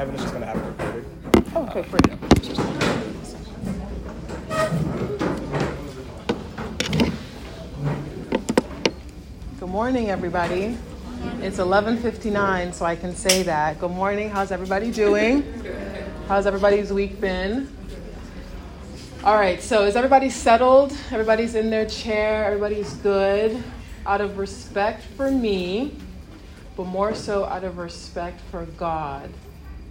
Kevin is just going to have it recorded. Oh, okay, great. Good morning, everybody. It's 11:59, so I can say that. Good morning. How's everybody doing? How's everybody's week been? All right, so is everybody settled? Everybody's in their chair. Everybody's good. Out of respect for me, but more so out of respect for God,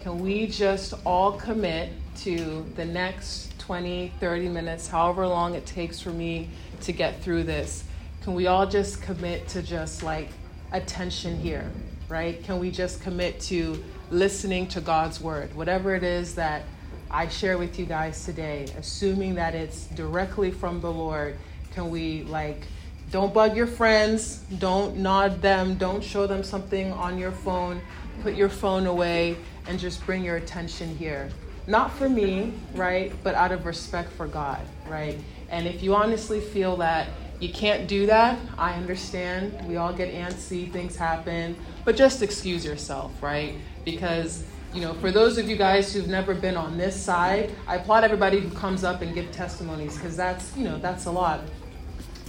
can we just all commit to the next 20, 30 minutes, however long it takes for me to get through this? Can we all just commit to just like attention here, right? Can we just commit to listening to God's word? Whatever it is that I share with you guys today, assuming that it's directly from the Lord, can we like... Don't bug your friends, don't nod them, don't show them something on your phone, put your phone away, and just bring your attention here. Not for me, right, but out of respect for God, right? And if you honestly feel that you can't do that, I understand. We all get antsy, things happen, but just excuse yourself, right? Because, you know, for those of you guys who've never been on this side, I applaud everybody who comes up and give testimonies, because that's, you know, that's a lot.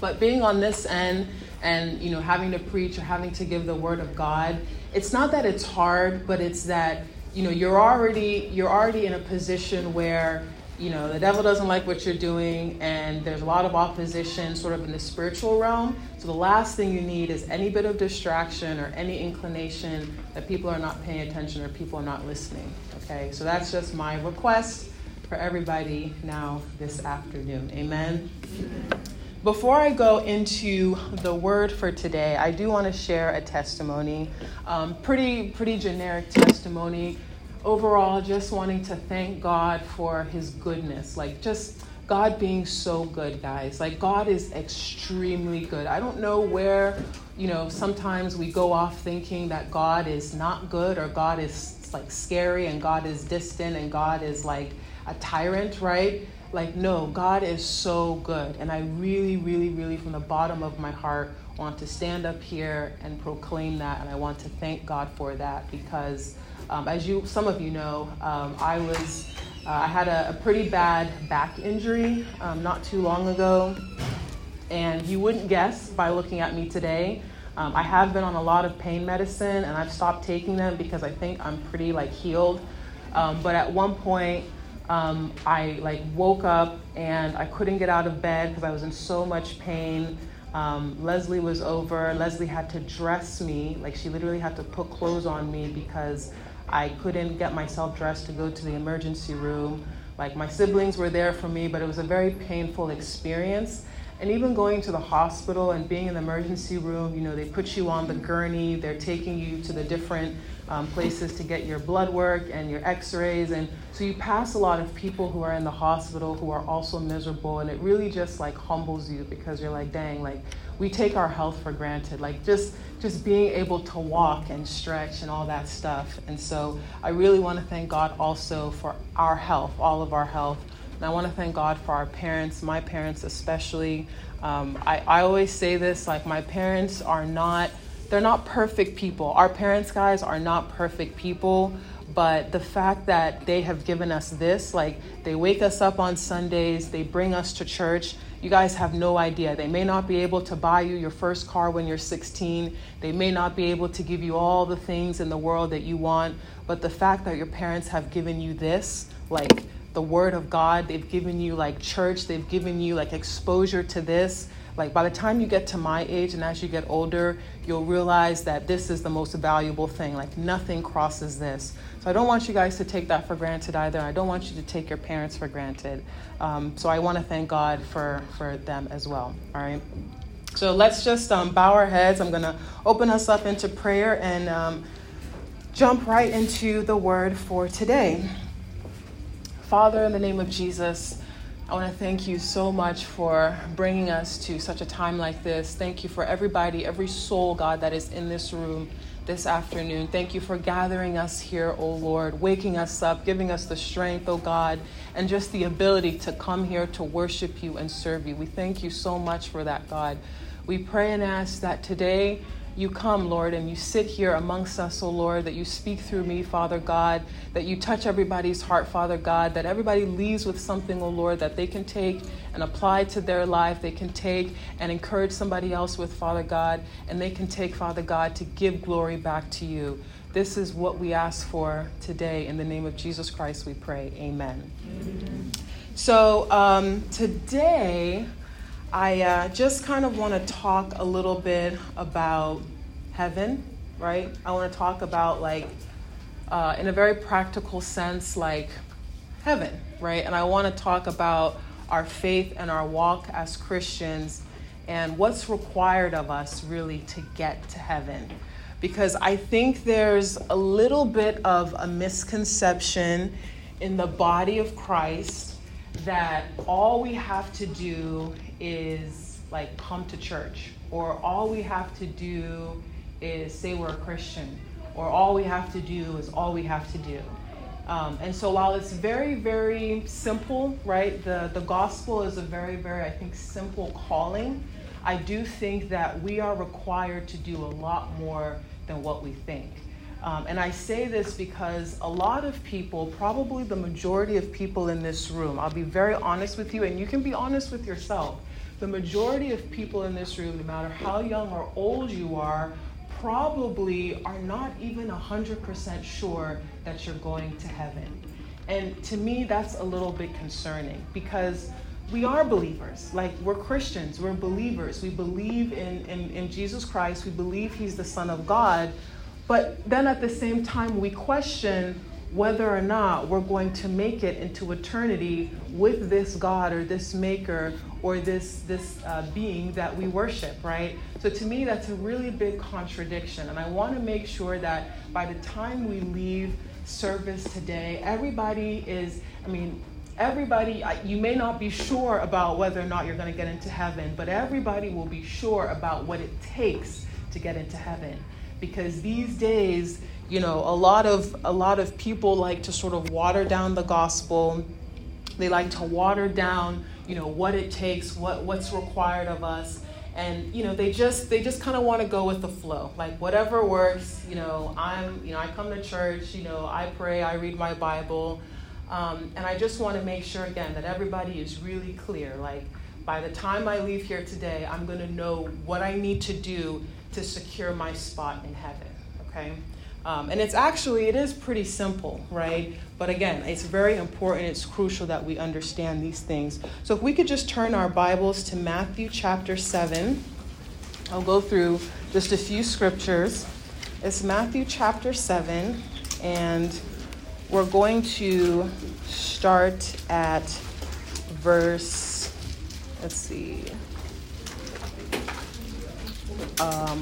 But being on this end and, you know, having to preach or having to give the word of God, it's not that it's hard, but it's that, you know, you're already in a position where, you know, the devil doesn't like what you're doing and there's a lot of opposition sort of in the spiritual realm. So the last thing you need is any bit of distraction or any inclination that people are not paying attention or people are not listening. Okay, so that's just my request for everybody now this afternoon. Amen. Amen. Before I go into the word for today, I do want to share a testimony, pretty generic testimony. Overall, just wanting to thank God for his goodness, like just God being so good, guys. Like God is extremely good. I don't know where, you know, sometimes we go off thinking that God is not good or God is like scary and God is distant and God is like a tyrant, right? Like, no, God is so good. And I really, really, really, from the bottom of my heart, want to stand up here and proclaim that. And I want to thank God for that because, as you, some of you know, I had a pretty bad back injury not too long ago. And you wouldn't guess by looking at me today. I have been on a lot of pain medicine and I've stopped taking them because I think I'm pretty like healed. But at one point, I like woke up and I couldn't get out of bed because I was in so much pain. Leslie was over. Leslie had to dress me. Like she literally had to put clothes on me because I couldn't get myself dressed to go to the emergency room. Like my siblings were there for me, but it was a very painful experience. And even going to the hospital and being in the emergency room, you know, they put you on the gurney. They're taking you to the different places to get your blood work and your x-rays, and so you pass a lot of people who are in the hospital who are also miserable, and it really just like humbles you because you're like, dang, like we take our health for granted, like just being able to walk and stretch and all that stuff. And so I really want to thank God also for our health, all of our health. And I want to thank God for our parents, my parents especially. I always say this, like my parents are not, they're not perfect people. Our parents, guys, are not perfect people, but the fact that they have given us this, like they wake us up on Sundays, they bring us to church. You guys have no idea. They may not be able to buy you your first car when you're 16. They may not be able to give you all the things in the world that you want, but the fact that your parents have given you this, like the word of God, they've given you like church, they've given you like exposure to this. Like by the time you get to my age and as you get older, you'll realize that this is the most valuable thing. Like nothing crosses this. So I don't want you guys to take that for granted either. I don't want you to take your parents for granted. So I want to thank God for them as well. All right. So let's just bow our heads. I'm going to open us up into prayer and jump right into the word for today. Father, in the name of Jesus, I want to thank you so much for bringing us to such a time like this. Thank you for everybody, every soul, God, that is in this room this afternoon. Thank you for gathering us here, oh Lord, waking us up, giving us the strength, oh God, and just the ability to come here to worship you and serve you. We thank you so much for that, God. We pray and ask that today you come, Lord, and you sit here amongst us, O Lord, that you speak through me, Father God, that you touch everybody's heart, Father God, that everybody leaves with something, O Lord, that they can take and apply to their life, they can take and encourage somebody else with, Father God, and they can take, Father God, to give glory back to you. This is what we ask for today. In the name of Jesus Christ, we pray. Amen. Amen. So today, I just kind of want to talk a little bit about heaven, right? I want to talk about, like, in a very practical sense, like heaven, right? And I want to talk about our faith and our walk as Christians and what's required of us really to get to heaven. Because I think there's a little bit of a misconception in the body of Christ that all we have to do is, like, come to church, or all we have to do is say we're a Christian, or all we have to do is all we have to do. And so while it's very, very simple, right, the gospel is a very, very, I think, simple calling, I do think that we are required to do a lot more than what we think. And I say this because a lot of people, probably the majority of people in this room, I'll be very honest with you, and you can be honest with yourself. The majority of people in this room, no matter how young or old you are, probably are not even 100% sure that you're going to heaven. And to me, that's a little bit concerning, because we are believers. Like, we're Christians, we're believers. We believe in Jesus Christ, we believe he's the Son of God, but then at the same time we question whether or not we're going to make it into eternity with this God or this maker or this being that we worship, right? So to me, that's a really big contradiction, and I want to make sure that by the time we leave service today, everybody, you may not be sure about whether or not you're going to get into heaven, but everybody will be sure about what it takes to get into heaven. Because these days, you know, a lot of people like to sort of water down the gospel. They like to water down, you know, what it takes, what's required of us. And, you know, they just kind of want to go with the flow, like whatever works. You know, I come to church, you know, I pray, I read my Bible. And I just want to make sure, again, that everybody is really clear. Like, by the time I leave here today, I'm going to know what I need to do to secure my spot in heaven, okay? And it is pretty simple, right? But again, it's very important. It's crucial that we understand these things. So if we could just turn our Bibles to Matthew chapter 7. I'll go through just a few scriptures. It's Matthew chapter 7, and we're going to start at verse,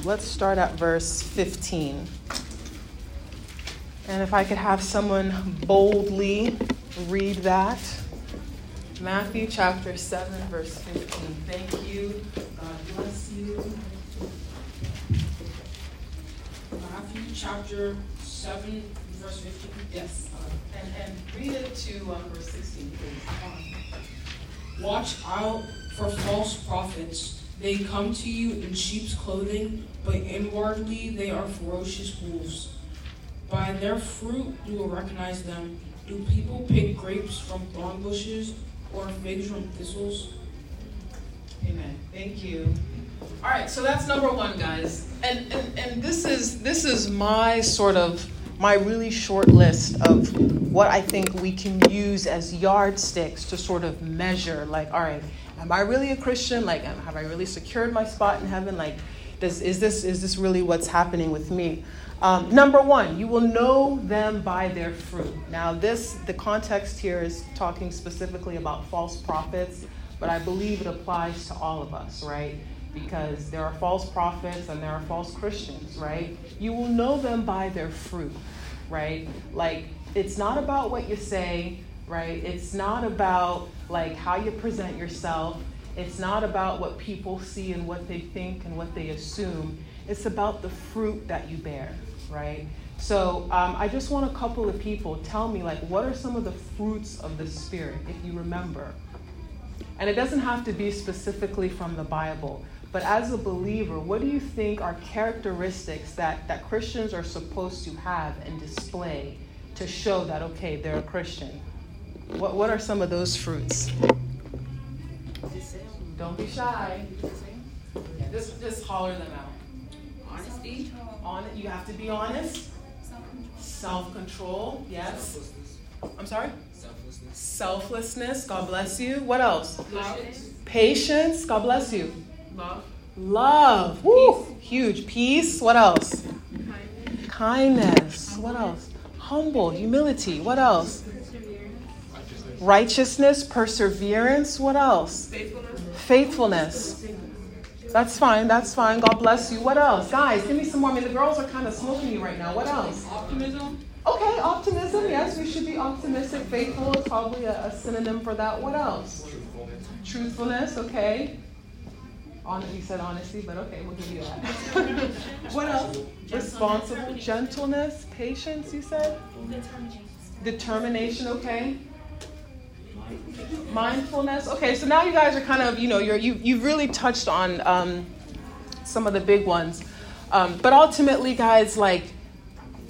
let's start at verse 15. And if I could have someone boldly read that. Matthew chapter 7, verse 15. Thank you. God bless you. Matthew chapter 7, verse 15. Yes. And read it to verse 16, please. Watch out for false prophets. They come to you in sheep's clothing, but inwardly they are ferocious wolves. By their fruit you will recognize them. Do people pick grapes from thorn bushes or figs from thistles? Amen. Thank you. All right, so that's number one, guys. And this is my sort of my really short list of what I think we can use as yardsticks to sort of measure, like, all right, am I really a Christian? Like, have I really secured my spot in heaven? Like, is this really what's happening with me? Number one, you will know them by their fruit. Now, the context here is talking specifically about false prophets, but I believe it applies to all of us, right? Because there are false prophets and there are false Christians, right? You will know them by their fruit, right? Like, it's not about what you say, right? It's not about, like, how you present yourself. It's not about what people see and what they think and what they assume. It's about the fruit that you bear, right? So I just want a couple of people tell me, like, what are some of the fruits of the Spirit, if you remember? And it doesn't have to be specifically from the Bible, But as a believer, what do you think are characteristics that Christians are supposed to have and display to show that, okay, they're a Christian? What are some of those fruits? Don't be shy. Just holler them out. Honesty. You have to be honest. Self-control. Yes. Selflessness. I'm sorry? Selflessness. God bless you. What else? Patience. God bless you. Love. Woo. Peace. Huge. Peace. What else? Kindness. What else? Humble. Humility. What else? Righteousness. Perseverance. What else? Faithfulness. That's fine. That's fine. God bless you. What else? Guys, give me some more. I mean, the girls are kind of smoking me right now. What else? Optimism. Okay, optimism. Yes, we should be optimistic. Faithful is probably a synonym for that. What else? Truthfulness. Okay. You said honesty, but okay, we'll give you that. What else? Responsible. Gentleness. Patience, you said? Determination. Okay. Mindfulness. Okay, so now you guys are kind of, you've really touched on some of the big ones. But ultimately, guys,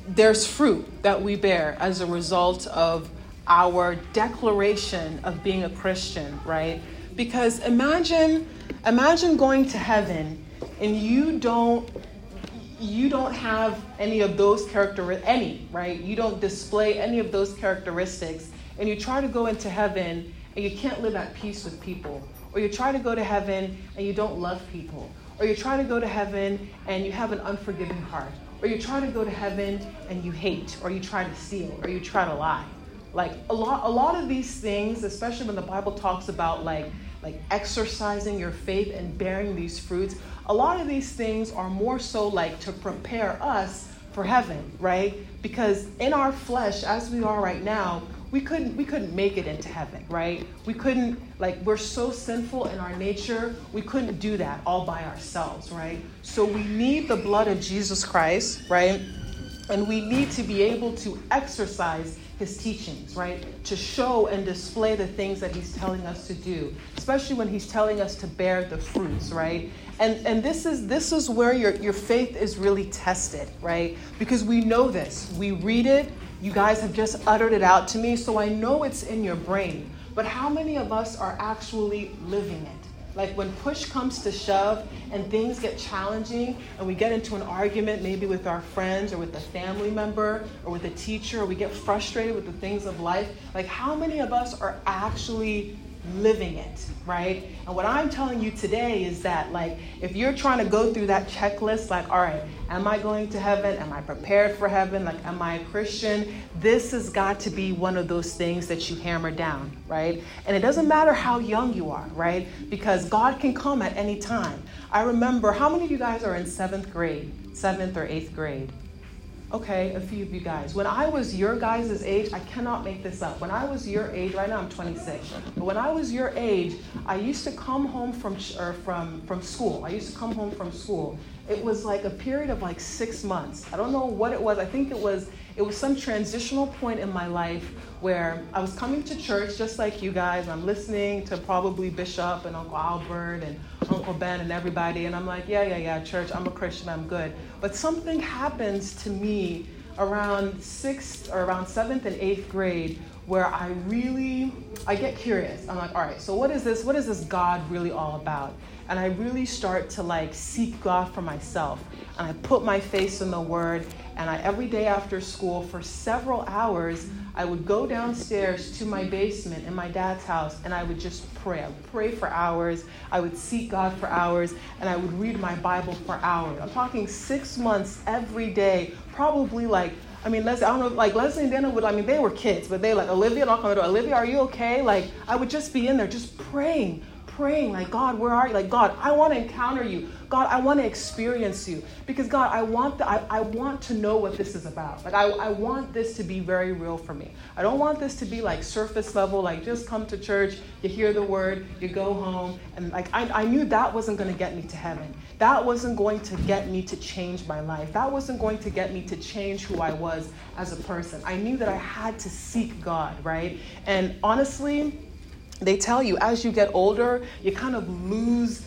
there's fruit that we bear as a result of our declaration of being a Christian, right? Because imagine going to heaven and you don't have any of those right? You don't display any of those characteristics. And you try to go into heaven and you can't live at peace with people. Or you try to go to heaven and you don't love people. Or you try to go to heaven and you have an unforgiving heart. Or you try to go to heaven and you hate. Or you try to steal. Or you try to lie. Like a lot of these things, especially when the Bible talks about like exercising your faith and bearing these fruits, a lot of these things are more so like to prepare us for heaven, right? Because in our flesh, as we are right now, we couldn't make it into heaven, right? We couldn't, we're so sinful in our nature, we couldn't do that all by ourselves, right? So we need the blood of Jesus Christ, right? And we need to be able to exercise his teachings, right? To show and display the things that he's telling us to do, especially when he's telling us to bear the fruits, right? And this is where your faith is really tested, right? Because we know this, we read it. You guys have just uttered it out to me, so I know it's in your brain. But how many of us are actually living it? Like when push comes to shove and things get challenging and we get into an argument maybe with our friends or with a family member or with a teacher, or we get frustrated with the things of life, how many of us are actually living it, right? And what I'm telling you today is that, if you're trying to go through that checklist, all right, am I going to heaven? Am I prepared for heaven? Am I a Christian? This has got to be one of those things that you hammer down, right? And it doesn't matter how young you are, right? Because God can come at any time. I remember, how many of you guys are in 7th or 8th grade? Okay, a few of you guys. When I was your guys' age, I cannot make this up. When I was your age, right now I'm 26. But when I was your age, I used to come home from school. I used to come home from school. It was a period of 6 months. I don't know what it was. I think it was some transitional point in my life where I was coming to church just like you guys. I'm listening to probably Bishop and Uncle Albert and Uncle Ben and everybody. And I'm yeah, church, I'm a Christian, I'm good. But something happens to me around 7th and 8th grade where I get curious. I'm all right, so what is this God really all about? And I really start to seek God for myself. And I put my face in the Word. And every day after school, for several hours, I would go downstairs to my basement in my dad's house. And I would just pray. I would pray for hours. I would seek God for hours. And I would read my Bible for hours. I'm talking 6 months every day, probably Leslie and Dana they were kids, but they Olivia, knock on the door. Olivia, are you okay? I would just be in there just praying, God, where are you? God, I want to encounter you. God, I want to experience you. Because God, I want to know what this is about. I want this to be very real for me. I don't want this to be surface level, just come to church, you hear the word, you go home. And I knew that wasn't going to get me to heaven. That wasn't going to get me to change my life. That wasn't going to get me to change who I was as a person. I knew that I had to seek God, right? And honestly, they tell you as you get older, you kind of lose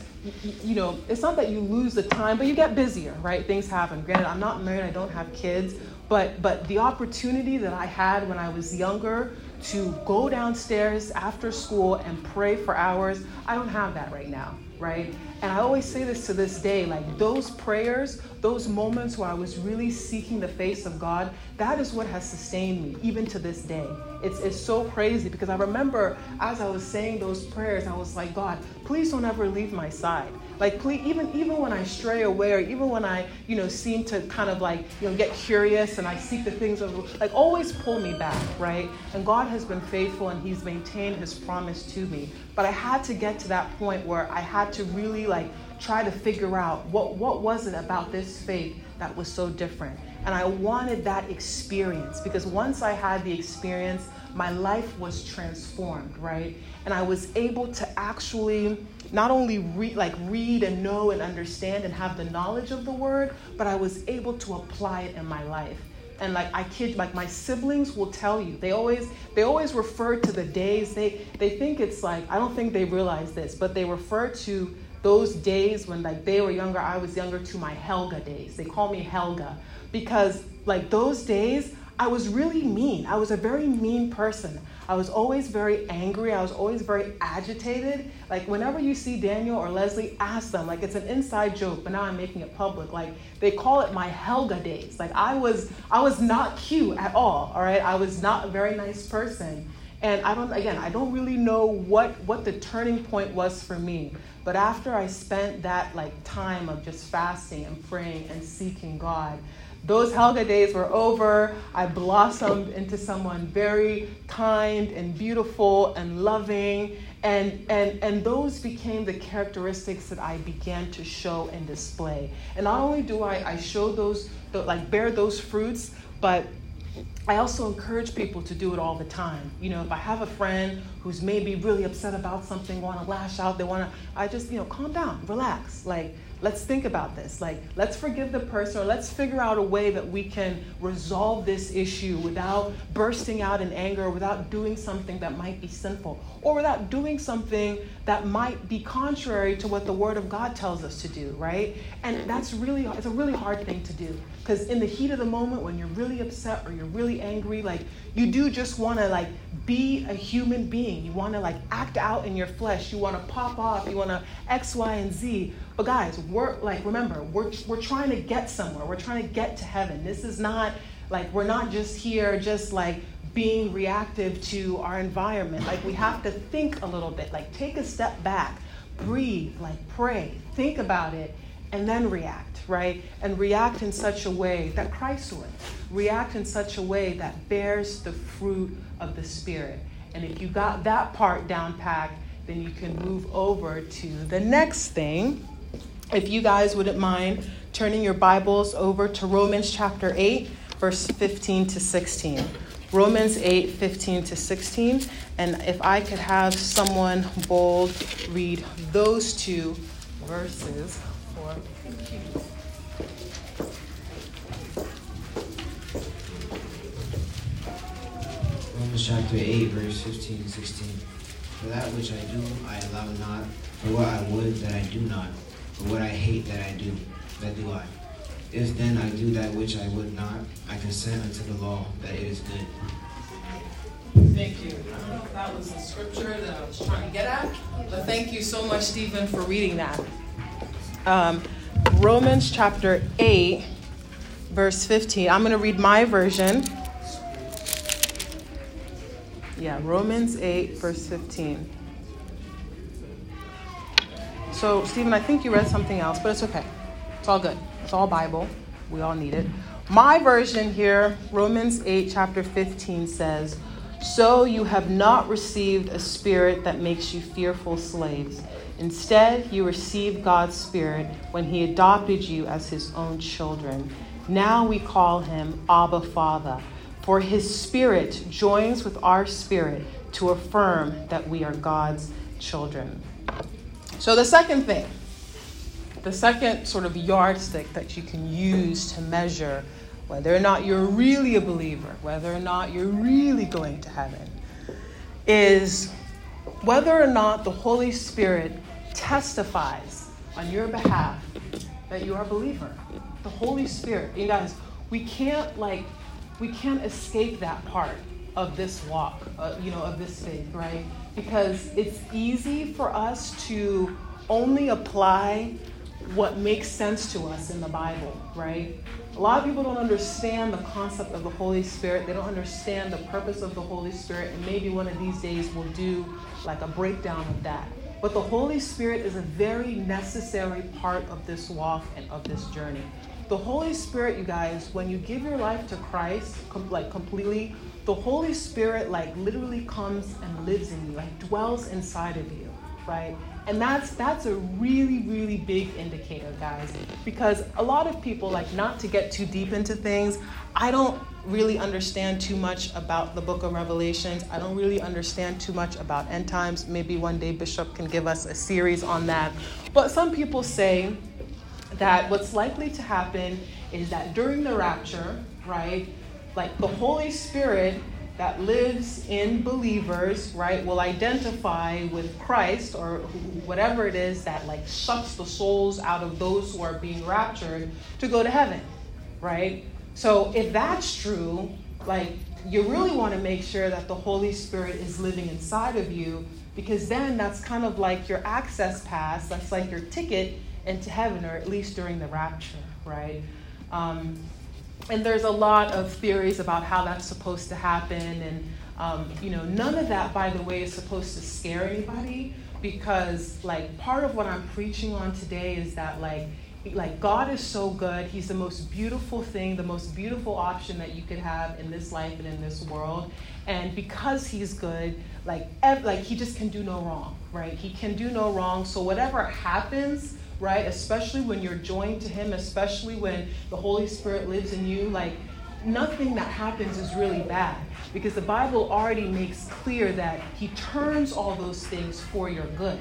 you know, it's not that you lose the time, but you get busier, right? Things happen. Granted, I'm not married, I don't have kids, but the opportunity that I had when I was younger to go downstairs after school and pray for hours, I don't have that right now, right? And I always say this to this day, like those prayers, those moments where I was really seeking the face of God, that is what has sustained me even to this day. It's so crazy because I remember as I was saying those prayers, I was like, God, please don't ever leave my side. Like, please, even when I stray away or even when I, you know, seem to kind of like, you know, get curious and I seek the things of, like, always pull me back, right? And God has been faithful and he's maintained his promise to me. But I had to get to that point where I had to really, like, try to figure out what was it about this faith that was so different. And I wanted that experience because once I had the experience, my life was transformed, right? And I was able to actually not only read and know and understand and have the knowledge of the word, but I was able to apply it in my life. And like I kid, like my siblings will tell you, they always refer to the days. They think it's like, I don't think they realize this, but they refer to those days when like they were younger, I was younger, to my Helga days. They call me Helga because like those days, I was really mean. I was a very mean person. I was always very angry. I was always very agitated. Like whenever you see Daniel or Leslie, ask them, like it's an inside joke, but now I'm making it public. Like they call it my Helga days. Like I was not cute at all right? I was not a very nice person. And I don't really know what the turning point was for me. But after I spent that like time of just fasting and praying and seeking God, those Helga days were over. I blossomed into someone very kind and beautiful and loving. And those became the characteristics that I began to show and display. And not only do I show those, like bear those fruits, but I also encourage people to do it all the time. You know, if I have a friend who's maybe really upset about something, want to lash out, I just, you know, calm down, relax. Like, let's think about this. Like, let's forgive the person, or let's figure out a way that we can resolve this issue without bursting out in anger, without doing something that might be sinful, or without doing something that might be contrary to what the Word of God tells us to do, right? And that's really, it's a really hard thing to do, because in the heat of the moment, when you're really upset or you're really angry, like, you do just want to, like, be a human being. You want to, like, act out in your flesh. You want to pop off. You want to X, Y, and Z. But guys, remember, we're trying to get somewhere. We're trying to get to heaven. This is not, like, we're not just here just, like, being reactive to our environment. Like, we have to think a little bit. Like, take a step back. Breathe. Like, pray. Think about it. And then react, right? And react in such a way that Christ would. React in such a way that bears the fruit of the Spirit. And if you got that part down packed, then you can move over to the next thing. If you guys wouldn't mind turning your Bibles over to Romans chapter 8, verse 15 to 16. Romans 8, 15 to 16. And if I could have someone bold read those two verses. Thank you. Romans chapter 8, verse 15 and 16. For that which I do, I allow not. For what I would, that I do not. But what I hate, that do I. If then I do that which I would not, I consent unto the law, that it is good. Thank you. I don't know if that was the scripture that I was trying to get at, but thank you so much, Stephen, for reading that. Romans chapter 8, verse 15. I'm going to read my version. Yeah, Romans 8, verse 15. So, Stephen, I think you read something else, but it's okay. It's all good. It's all Bible. We all need it. My version here, Romans 8, chapter 15 says, "So you have not received a spirit that makes you fearful slaves. Instead, you received God's Spirit when he adopted you as his own children. Now we call him Abba Father, for his Spirit joins with our spirit to affirm that we are God's children." So the second thing, the second sort of yardstick that you can use to measure whether or not you're really a believer, whether or not you're really going to heaven, is whether or not the Holy Spirit testifies on your behalf that you are a believer. The Holy Spirit, you guys, we can't escape that part of this walk, of this faith, right? Because it's easy for us to only apply what makes sense to us in the Bible, right? A lot of people don't understand the concept of the Holy Spirit. They don't understand the purpose of the Holy Spirit. And maybe one of these days we'll do like a breakdown of that. But the Holy Spirit is a very necessary part of this walk and of this journey. The Holy Spirit, you guys, when you give your life to Christ, completely, the Holy Spirit literally comes and lives in you, dwells inside of you, right? And that's a really, really big indicator, guys, because a lot of people, not to get too deep into things, I don't really understand too much about the book of Revelations. I don't really understand too much about end times. Maybe one day Bishop can give us a series on that. But some people say that what's likely to happen is that during the rapture, right, the Holy Spirit that lives in believers, right, will identify with Christ or whatever it is that sucks the souls out of those who are being raptured to go to heaven, right? So if that's true, you really want to make sure that the Holy Spirit is living inside of you, because then that's kind of your access pass, that's your ticket into heaven, or at least during the rapture, right? And there's a lot of theories about how that's supposed to happen. And, none of that, by the way, is supposed to scare anybody, because, part of what I'm preaching on today is that, God is so good. He's the most beautiful thing, the most beautiful option that you could have in this life and in this world. And because he's good, he just can do no wrong, right? He can do no wrong. So whatever happens, right, especially when you're joined to him, especially when the Holy Spirit lives in you, nothing that happens is really bad, because the Bible already makes clear that he turns all those things for your good.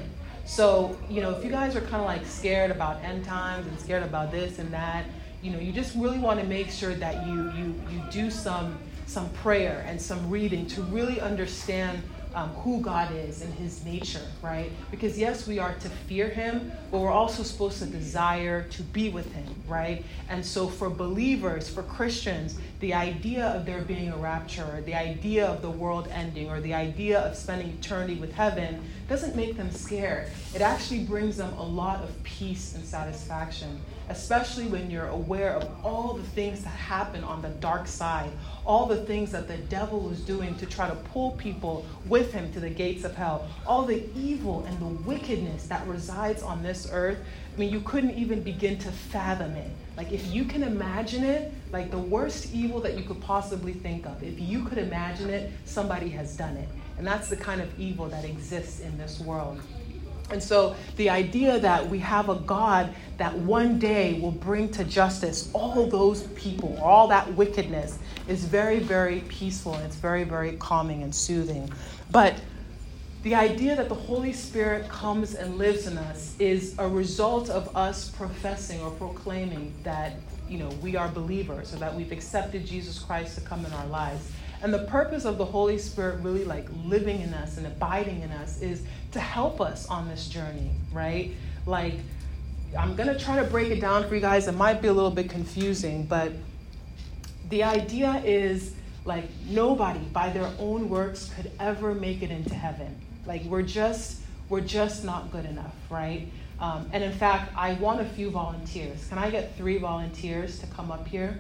So, if you guys are kind of scared about end times and scared about this and that, you just really want to make sure that you do some prayer and some reading to really understand who God is and his nature, right? Because yes, we are to fear him, but we're also supposed to desire to be with him, right? And so for believers, for Christians, the idea of there being a rapture, or the idea of the world ending, or the idea of spending eternity with heaven doesn't make them scared. It actually brings them a lot of peace and satisfaction, especially when you're aware of all the things that happen on the dark side, all the things that the devil is doing to try to pull people with him to the gates of hell, all the evil and the wickedness that resides on this earth. I mean, you couldn't even begin to fathom it. If you can imagine it, the worst evil that you could possibly think of, if you could imagine it, somebody has done it. And that's the kind of evil that exists in this world. And so the idea that we have a God that one day will bring to justice all those people, all that wickedness, is very, very peaceful. And it's very, very calming and soothing. But the idea that the Holy Spirit comes and lives in us is a result of us professing or proclaiming that, we are believers, or that we've accepted Jesus Christ to come in our lives. And the purpose of the Holy Spirit really living in us and abiding in us is to help us on this journey, right? I'm going to try to break it down for you guys. It might be a little bit confusing, but the idea is nobody by their own works could ever make it into heaven. We're just not good enough, right? And in fact, I want a few volunteers. Can I get 3 volunteers to come up here?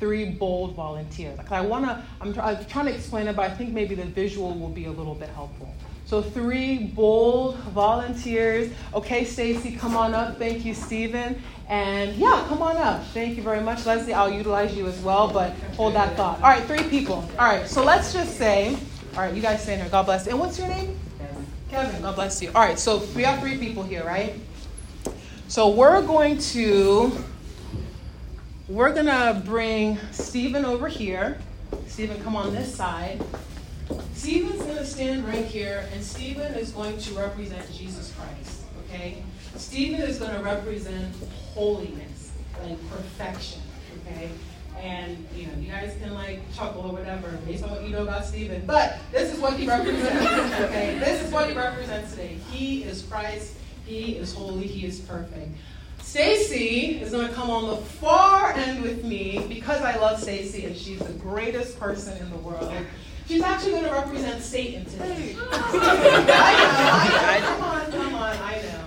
3 bold volunteers. I'm trying to explain it, but I think maybe the visual will be a little bit helpful. So 3 bold volunteers. Okay, Stacy, come on up. Thank you, Stephen. And yeah, come on up. Thank you very much, Leslie. I'll utilize you as well, but hold that thought. All right, 3 people. All right, so let's just say, all right, you guys stay in here. God bless you. And what's your name? Kevin. God bless you. All right, so we have 3 people here, right? So We're going to bring Stephen over here. Stephen, come on this side. Stephen's going to stand right here, and Stephen is going to represent Jesus Christ, okay? Stephen is going to represent holiness, perfection, okay? And, you guys can, chuckle or whatever based on what you know about Stephen, but this is what he represents, okay? This is what he represents today. He is Christ. He is holy. He is perfect. Stacy is going to come on the far end with me because I love Stacy and she's the greatest person in the world. She's actually going to represent Satan today. I know. Come on. I know.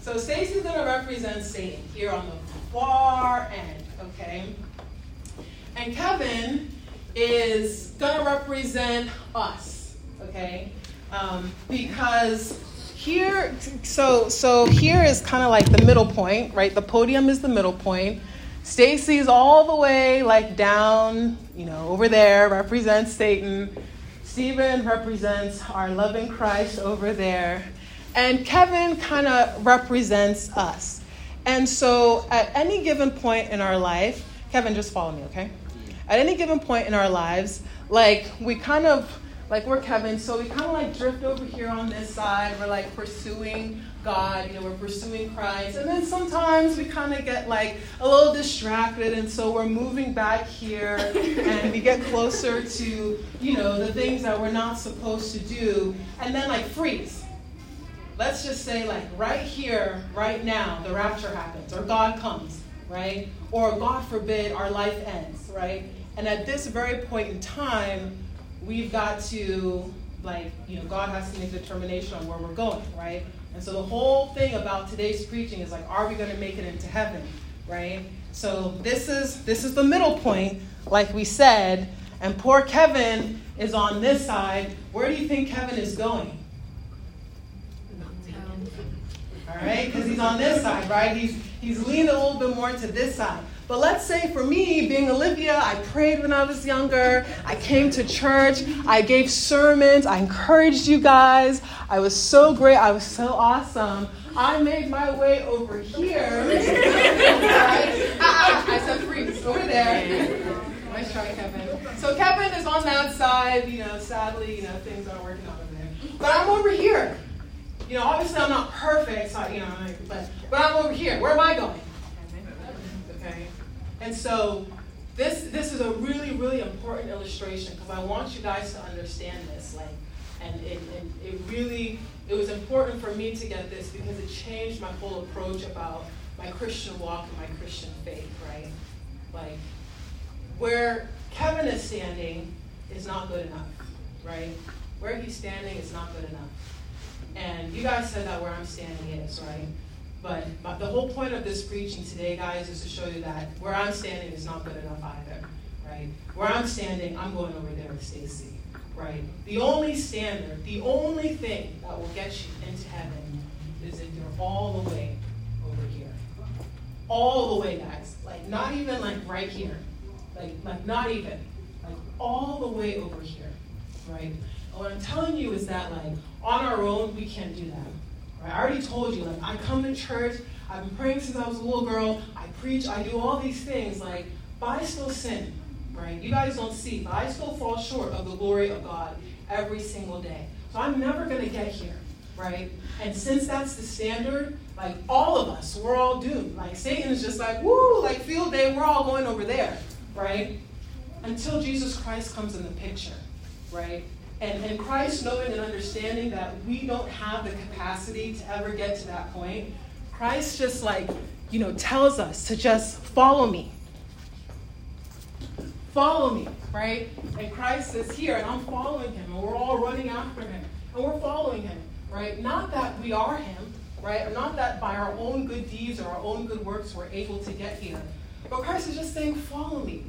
So Stacy's going to represent Satan here on the far end, okay? And Kevin is going to represent us, okay? Because here, so here is kind of like the middle point, right? The podium is the middle point. Stacy's all the way like down, over there, represents Satan. Stephen represents our loving Christ over there. And Kevin kind of represents us. And so at any given point in our life, Kevin, just follow me, okay? At any given point in our lives, we're Kevin, so we kind of like drift over here on this side. We're like pursuing God, we're pursuing Christ. And then sometimes we kind of get like a little distracted, and so we're moving back here and we get closer to, the things that we're not supposed to do. And then like freeze. Let's just say like right here, right now, the rapture happens or God comes, right? Or God forbid our life ends, right? And at this very point in time, we've got to, God has to make a determination on where we're going, right? And so the whole thing about today's preaching is are we going to make it into heaven, right? So this is the middle point, like we said, and poor Kevin is on this side. Where do you think Kevin is going? All right, because he's on this side, right? He's leaning a little bit more to this side. But let's say for me, being Olivia, I prayed when I was younger. I came to church. I gave sermons. I encouraged you guys. I was so great. I was so awesome. I made my way over here. Right? I said freeze over there. Nice try, Kevin. So Kevin is on that side. Sadly, things aren't working out over there. But I'm over here. Obviously I'm not perfect, so but I'm over here. Where am I going? Okay. And so this is a really, really important illustration because I want you guys to understand this. It was important for me to get this because it changed my whole approach about my Christian walk and my Christian faith, right? Where Kevin is standing is not good enough, right? Where he's standing is not good enough. And you guys said that where I'm standing is, right? But the whole point of this preaching today, guys, is to show you that where I'm standing is not good enough either, right? Where I'm standing, I'm going over there with Stacy, right? The only standard, the only thing that will get you into heaven is if you're all the way over here. All the way, guys. Not even right here. Not even. All the way over here, right? And what I'm telling you is that, on our own, we can't do that. Right? I already told you, I come to church, I've been praying since I was a little girl, I preach, I do all these things, but I still sin, right? You guys don't see, but I still fall short of the glory of God every single day. So I'm never going to get here, right? And since that's the standard, all of us, we're all doomed. Satan is just woo, field day, we're all going over there, right? Until Jesus Christ comes in the picture, right? And Christ, knowing and understanding that we don't have the capacity to ever get to that point, Christ just tells us to just follow me. Follow me, right? And Christ is here, and I'm following him, and we're all running after him, and we're following him, right? Not that we are him, right? Or not that by our own good deeds or our own good works we're able to get here. But Christ is just saying, follow me.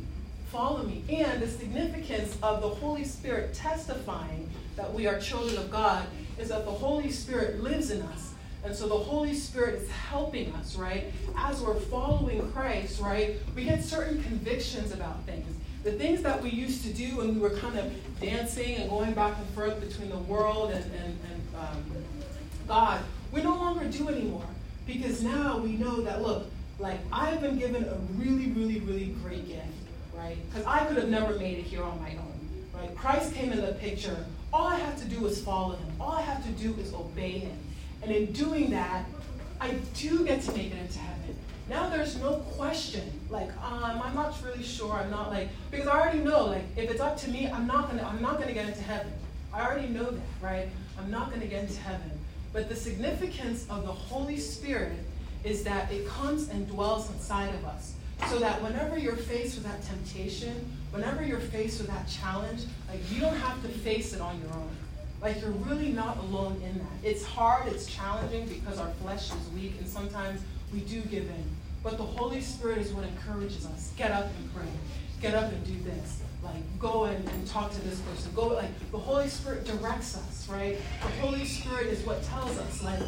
Follow me. And the significance of the Holy Spirit testifying that we are children of God is that the Holy Spirit lives in us. And so the Holy Spirit is helping us, right? As we're following Christ, right, we get certain convictions about things. The things that we used to do when we were kind of dancing and going back and forth between the world and God, we no longer do anymore. Because now we know that, I've been given a really, really, really great gift. Right? Because I could have never made it here on my own. Right? Christ came in the picture. All I have to do is follow him. All I have to do is obey him. And in doing that, I do get to make it into heaven. Now there's no question. I'm not really sure. I'm not because I already know, if it's up to me, I'm not gonna get into heaven. I already know that, right? I'm not gonna get into heaven. But the significance of the Holy Spirit is that it comes and dwells inside of us, so that whenever you're faced with that temptation, whenever you're faced with that challenge, like, you don't have to face it on your own. Like, you're really not alone in that. It's hard, it's challenging, because our flesh is weak, and sometimes we do give in. But the Holy Spirit is what encourages us. Get up and pray. Get up and do this. Like, go and talk to this person. Go, like, the Holy Spirit directs us, right? The Holy Spirit is what tells us, like,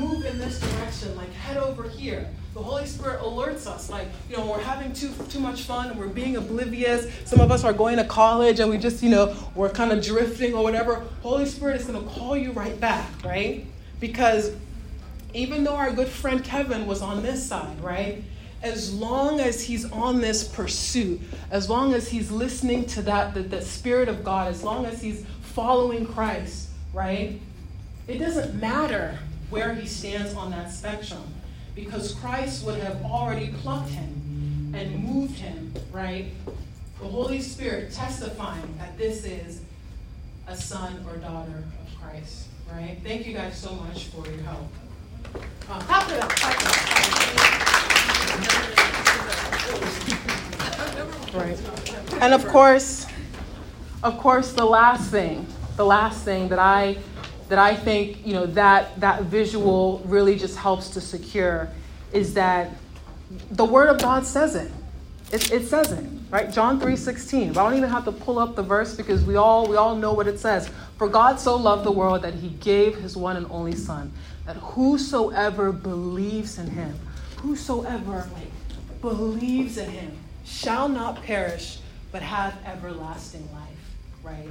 move in this direction, like, head over here. The Holy Spirit alerts us, like, you know, we're having too much fun and we're being oblivious. Some of us are going to college and we just, you know, we're kind of drifting or whatever. Holy Spirit is going to call you right back, right? Because even though our good friend Kevin was on this side, right? As long as he's on this pursuit, as long as he's listening to the Spirit of God, as long as he's following Christ, right? It doesn't matter where he stands on that spectrum, because Christ would have already plucked him and moved him, right? The Holy Spirit testifying that this is a son or daughter of Christ, right? Thank you guys so much for your help. Right. And of course, the last thing that I think, you know, that visual really just helps to secure is that the Word of God says it. It says it, right? John 3:16. I don't even have to pull up the verse because we all know what it says. For God so loved the world that he gave his one and only Son, that whosoever believes in him, whosoever believes in him, shall not perish, but have everlasting life, right?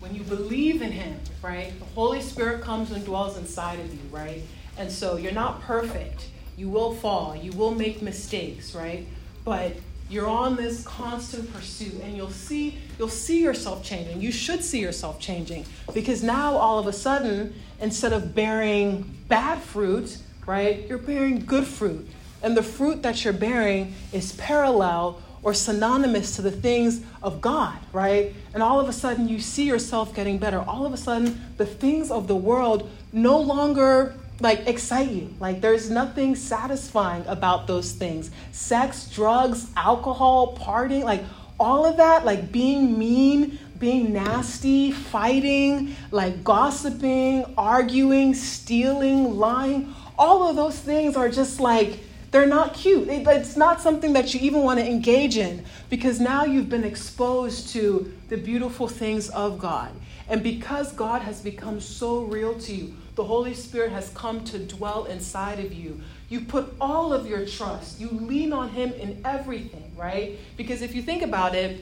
When you believe in him, right, the Holy Spirit comes and dwells inside of you, right? And so you're not perfect. You will fall. You will make mistakes, right? But you're on this constant pursuit, and you'll see yourself changing. You should see yourself changing, because now all of a sudden, instead of bearing bad fruit, right, you're bearing good fruit. And the fruit that you're bearing is parallel or synonymous to the things of God, right? And all of a sudden, you see yourself getting better. All of a sudden, the things of the world no longer, like, excite you. Like, there's nothing satisfying about those things. Sex, drugs, alcohol, partying, like, all of that, like, being mean, being nasty, fighting, like, gossiping, arguing, stealing, lying. All of those things are just, like, they're not cute. It's not something that you even want to engage in, because now you've been exposed to the beautiful things of God. And because God has become so real to you, the Holy Spirit has come to dwell inside of you. You put all of your trust. You lean on him in everything, right? Because if you think about it,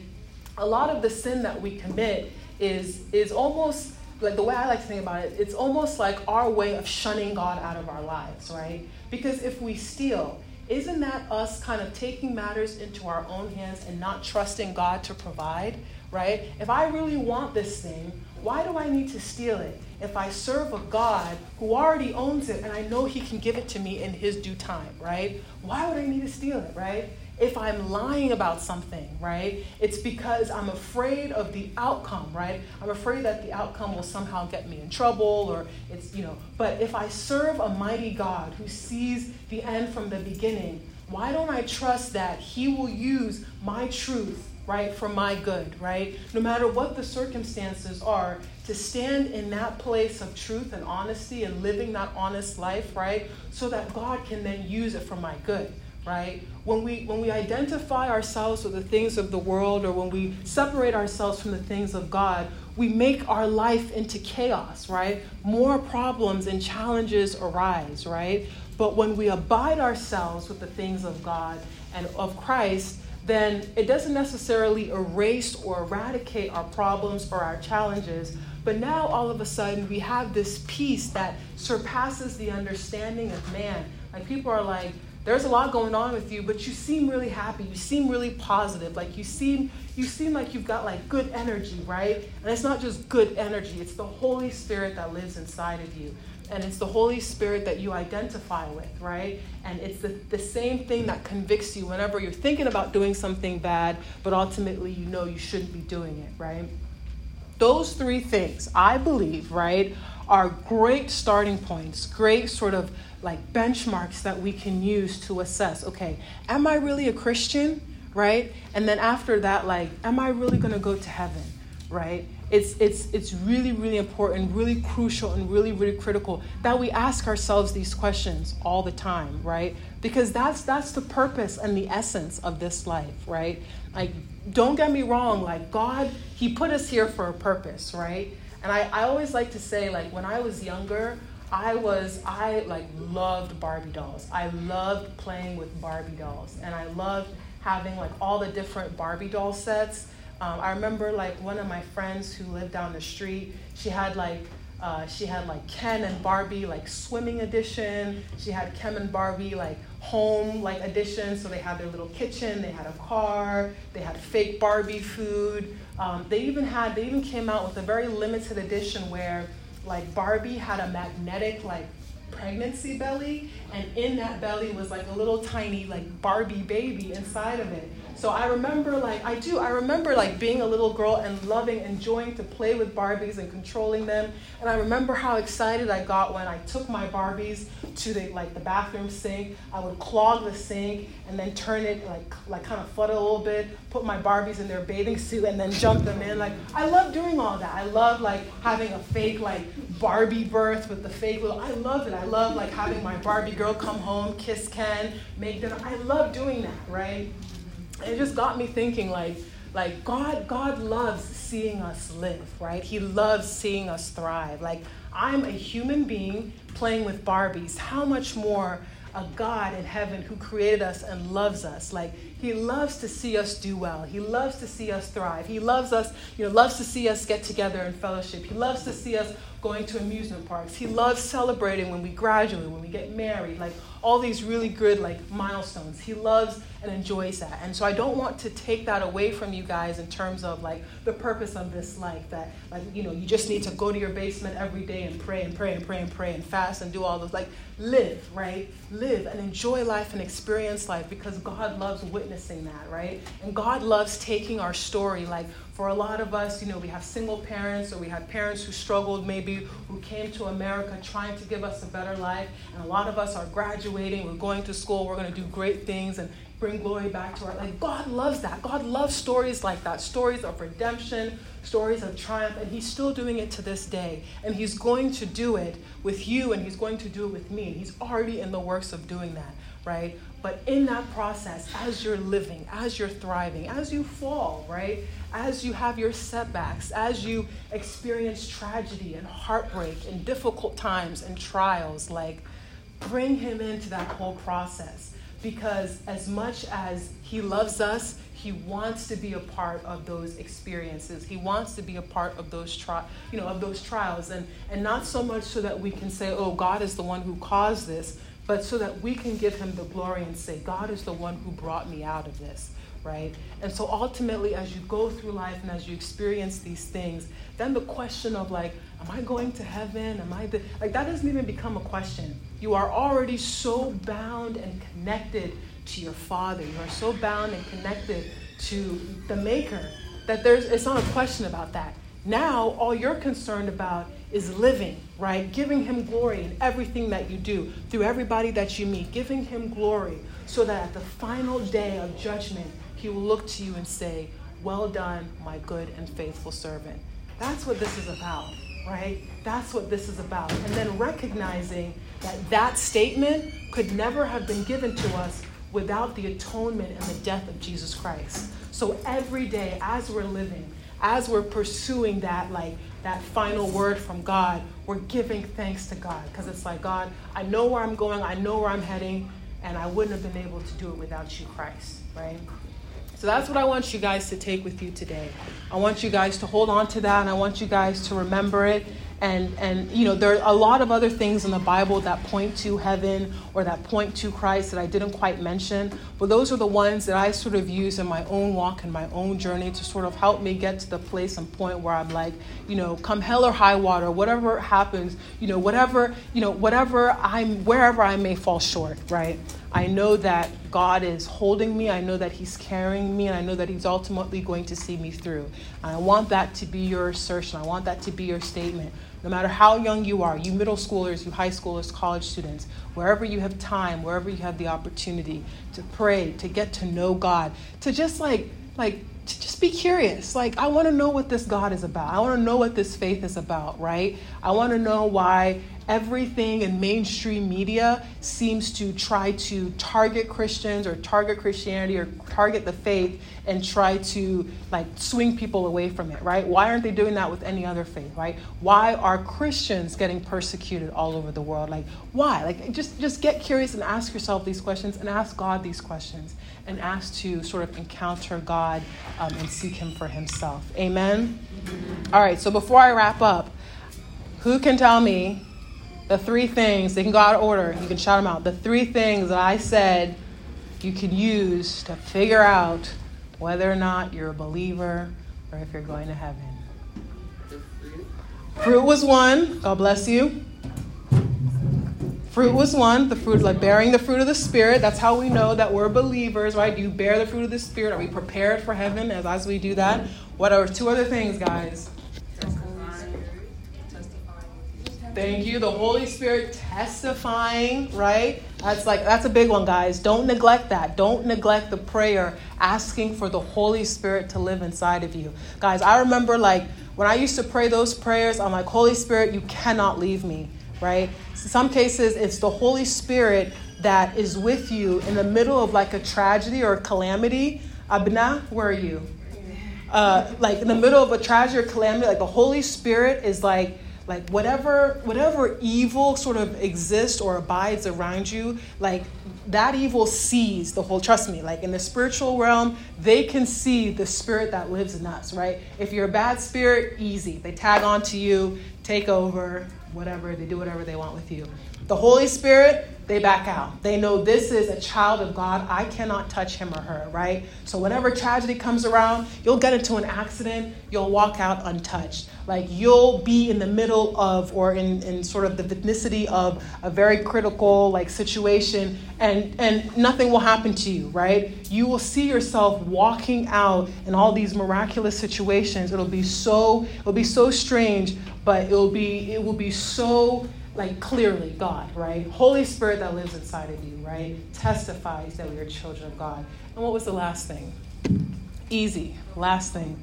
a lot of the sin that we commit is almost, like, the way I like to think about it, it's almost like our way of shunning God out of our lives, right? Because if we steal, isn't that us kind of taking matters into our own hands and not trusting God to provide, right? If I really want this thing, why do I need to steal it if I serve a God who already owns it and I know he can give it to me in his due time, right? Why would I need to steal it, right? If I'm lying about something, right, it's because I'm afraid of the outcome, right? I'm afraid that the outcome will somehow get me in trouble, or it's, you know. But if I serve a mighty God who sees the end from the beginning, why don't I trust that he will use my truth, right, for my good, right? No matter what the circumstances are, to stand in that place of truth and honesty and living that honest life, right, so that God can then use it for my good. Right? When we identify ourselves with the things of the world, or when we separate ourselves from the things of God, we make our life into chaos, right? More problems and challenges arise, right? But when we abide ourselves with the things of God and of Christ, then it doesn't necessarily erase or eradicate our problems or our challenges. But now all of a sudden we have this peace that surpasses the understanding of man. Like, people are like, there's a lot going on with you, but you seem really happy. You seem really positive. Like, you seem like you've got, like, good energy, right? And it's not just good energy. It's the Holy Spirit that lives inside of you. And it's the Holy Spirit that you identify with, right? And it's the same thing that convicts you whenever you're thinking about doing something bad, but ultimately you know you shouldn't be doing it, right? Those three things, I believe, right, are great starting points, great sort of like benchmarks that we can use to assess, okay, am I really a Christian, right? And then after that, like, am I really going to go to heaven, right? It's really, really important, really crucial, and really, really critical that we ask ourselves these questions all the time, right? Because that's the purpose and the essence of this life, right? Like, don't get me wrong, like, God, he put us here for a purpose, right? And I always like to say, like, when I was younger, I loved Barbie dolls. I loved playing with Barbie dolls, and I loved having, like, all the different Barbie doll sets. I remember, like, one of my friends who lived down the street, she had Ken and Barbie, like, swimming edition. She had Ken and Barbie, like, home, like, edition. So they had their little kitchen, they had a car, they had fake Barbie food. They even came out with a very limited edition where, like, Barbie had a magnetic, like, pregnancy belly, and in that belly was, like, a little tiny, like, Barbie baby inside of it. So I remember being a little girl and enjoying to play with Barbies and controlling them. And I remember how excited I got when I took my Barbies to the bathroom sink. I would clog the sink and then turn it, like kind of flutter a little bit, put my Barbies in their bathing suit and then jump them in. Like, I love doing all that. I love, like, having a fake, like, Barbie birth with the fake little, I love it. I love, like, having my Barbie girl come home, kiss Ken, make dinner. I love doing that, right? It just got me thinking, like God loves seeing us live, right? He loves seeing us thrive. Like, I'm a human being playing with Barbies. How much more a God in heaven who created us and loves us? Like, he loves to see us do well. He loves to see us thrive. He loves us, loves to see us get together in fellowship. He loves to see us going to amusement parks. He loves celebrating when we graduate, when we get married, like, all these really good, like, milestones. He loves and enjoys that. And so I don't want to take that away from you guys in terms of, like, the purpose of this life, that, like, you just need to go to your basement every day and pray and pray and pray and pray and fast and do all those, like, live, right? Live and enjoy life and experience life, because God loves witnessing that, right? And God loves taking our story, like, for a lot of us, we have single parents, or we have parents who struggled, maybe, who came to America trying to give us a better life. And a lot of us are graduating, we're going to school, we're going to do great things and bring glory back to our life. God loves that. God loves stories like that, stories of redemption, stories of triumph, and he's still doing it to this day. And he's going to do it with you, and he's going to do it with me. He's already in the works of doing that, right? But in that process, as you're living, as you're thriving, as you fall, right? As you have your setbacks, as you experience tragedy and heartbreak and difficult times and trials, like, bring him into that whole process. Because as much as he loves us, he wants to be a part of those experiences. He wants to be a part of those trials. And not so much so that we can say, oh, God is the one who caused this, but so that we can give him the glory and say, God is the one who brought me out of this, right? And so ultimately, as you go through life and as you experience these things, then the question of, like, am I going to heaven? Like, that doesn't even become a question. You are already so bound and connected to your Father. You are so bound and connected to the Maker that it's not a question about that. Now, all you're concerned about is living, right? Giving him glory in everything that you do, through everybody that you meet, giving him glory, so that at the final day of judgment, he will look to you and say, well done, my good and faithful servant. That's what this is about, right? That's what this is about. And then recognizing that that statement could never have been given to us without the atonement and the death of Jesus Christ. So every day, as we're living, as we're pursuing that, like, that final word from God, we're giving thanks to God, because it's like, God, I know where I'm going, I know where I'm heading, and I wouldn't have been able to do it without you, Christ, right? So that's what I want you guys to take with you today. I want you guys to hold on to that, and I want you guys to remember it. And there are a lot of other things in the Bible that point to heaven or that point to Christ that I didn't quite mention. But those are the ones that I sort of use in my own walk and my own journey to sort of help me get to the place and point where I'm like, come hell or high water, whatever happens, wherever I may fall short, right? I know that God is holding me. I know that he's carrying me, and I know that he's ultimately going to see me through. And I want that to be your assertion. I want that to be your statement. No matter how young you are, you middle schoolers, you high schoolers, college students, wherever you have time, wherever you have the opportunity to pray, to get to know God, to just just be curious. I want to know what this God is about. I want to know what this faith is about, right? I want to know why everything in mainstream media seems to try to target Christians or target Christianity or target the faith and try to swing people away from it, right? Why aren't they doing that with any other faith, right? Why are Christians getting persecuted all over the world? Why? Just get curious and ask yourself these questions and ask God these questions and ask to sort of encounter God and seek him for himself. Amen? All right, so before I wrap up, who can tell me the three things? They can go out of order. You can shout them out. The three things that I said you can use to figure out whether or not you're a believer or if you're going to heaven. Fruit was one. God bless you. Fruit was one. The fruit, bearing the fruit of the Spirit. That's how we know that we're believers, right? Do you bear the fruit of the Spirit? Are we prepared for heaven as we do that? What are two other things, guys? Thank you. The Holy Spirit testifying, right? That's a big one, guys. Don't neglect that. Don't neglect the prayer asking for the Holy Spirit to live inside of you. Guys, I remember when I used to pray those prayers, I'm like, Holy Spirit, you cannot leave me, right? In some cases, it's the Holy Spirit that is with you in the middle of a tragedy or a calamity. Abna, where are you? In the middle of a tragedy or calamity, the Holy Spirit is whatever evil sort of exists or abides around you, that evil sees the whole, trust me, in the spiritual realm, they can see the spirit that lives in us, right? If you're a bad spirit, easy. They tag on to you, take over, whatever, they do whatever they want with you. The Holy Spirit, they back out. They know this is a child of God. I cannot touch him or her, right? So whenever tragedy comes around, you'll get into an accident, you'll walk out untouched. You'll be in the middle of or in sort of the vicinity of a very critical situation and nothing will happen to you, right? You will see yourself walking out in all these miraculous situations. It'll be so strange, but it will be so clearly God, right? Holy Spirit that lives inside of you, right? Testifies that we are children of God. And what was the last thing? Easy. Last thing.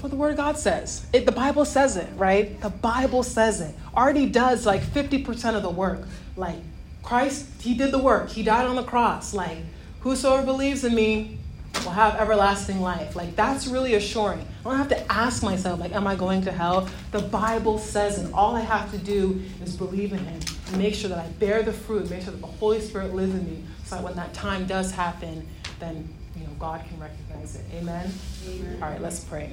What the Word of God says. The Bible says it, right? The Bible says it. Already does 50% of the work. Christ, he did the work. He died on the cross. Whosoever believes in me will have everlasting life. That's really assuring. I don't have to ask myself, am I going to hell? The Bible says it. All I have to do is believe in him and make sure that I bear the fruit, make sure that the Holy Spirit lives in me so that when that time does happen, then God can recognize it. Amen? Amen. All right, let's pray.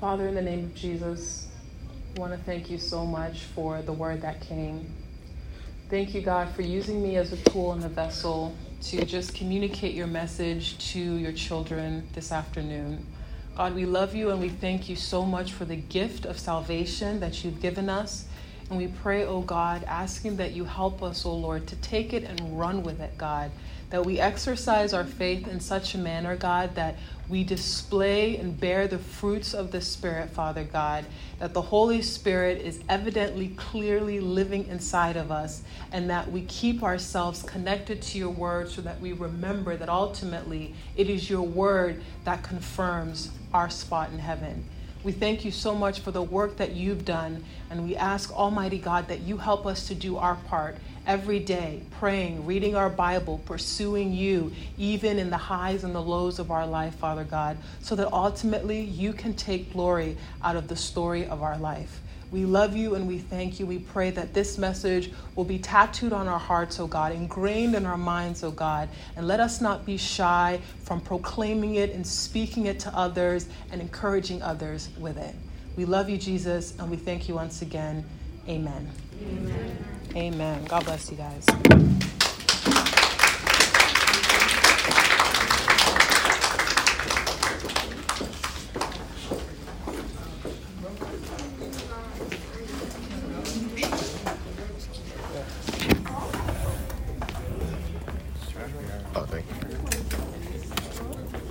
Father, in the name of Jesus, I want to thank you so much for the word that came. Thank you, God, for using me as a tool and a vessel to just communicate your message to your children this afternoon. God, we love you and we thank you so much for the gift of salvation that you've given us. And we pray, oh God, asking that you help us, oh Lord, to take it and run with it, God, that we exercise our faith in such a manner, God, that we display and bear the fruits of the Spirit, Father God, that the Holy Spirit is evidently, clearly living inside of us, and that we keep ourselves connected to your word so that we remember that ultimately it is your word that confirms our spot in heaven. We thank you so much for the work that you've done, and we ask, Almighty God, that you help us to do our part every day, praying, reading our Bible, pursuing you, even in the highs and the lows of our life, Father God, so that ultimately you can take glory out of the story of our life. We love you and we thank you. We pray that this message will be tattooed on our hearts, oh God, ingrained in our minds, oh God, and let us not be shy from proclaiming it and speaking it to others and encouraging others with it. We love you, Jesus, and we thank you once again. Amen. Amen. Amen. God bless you guys. Oh, thank you.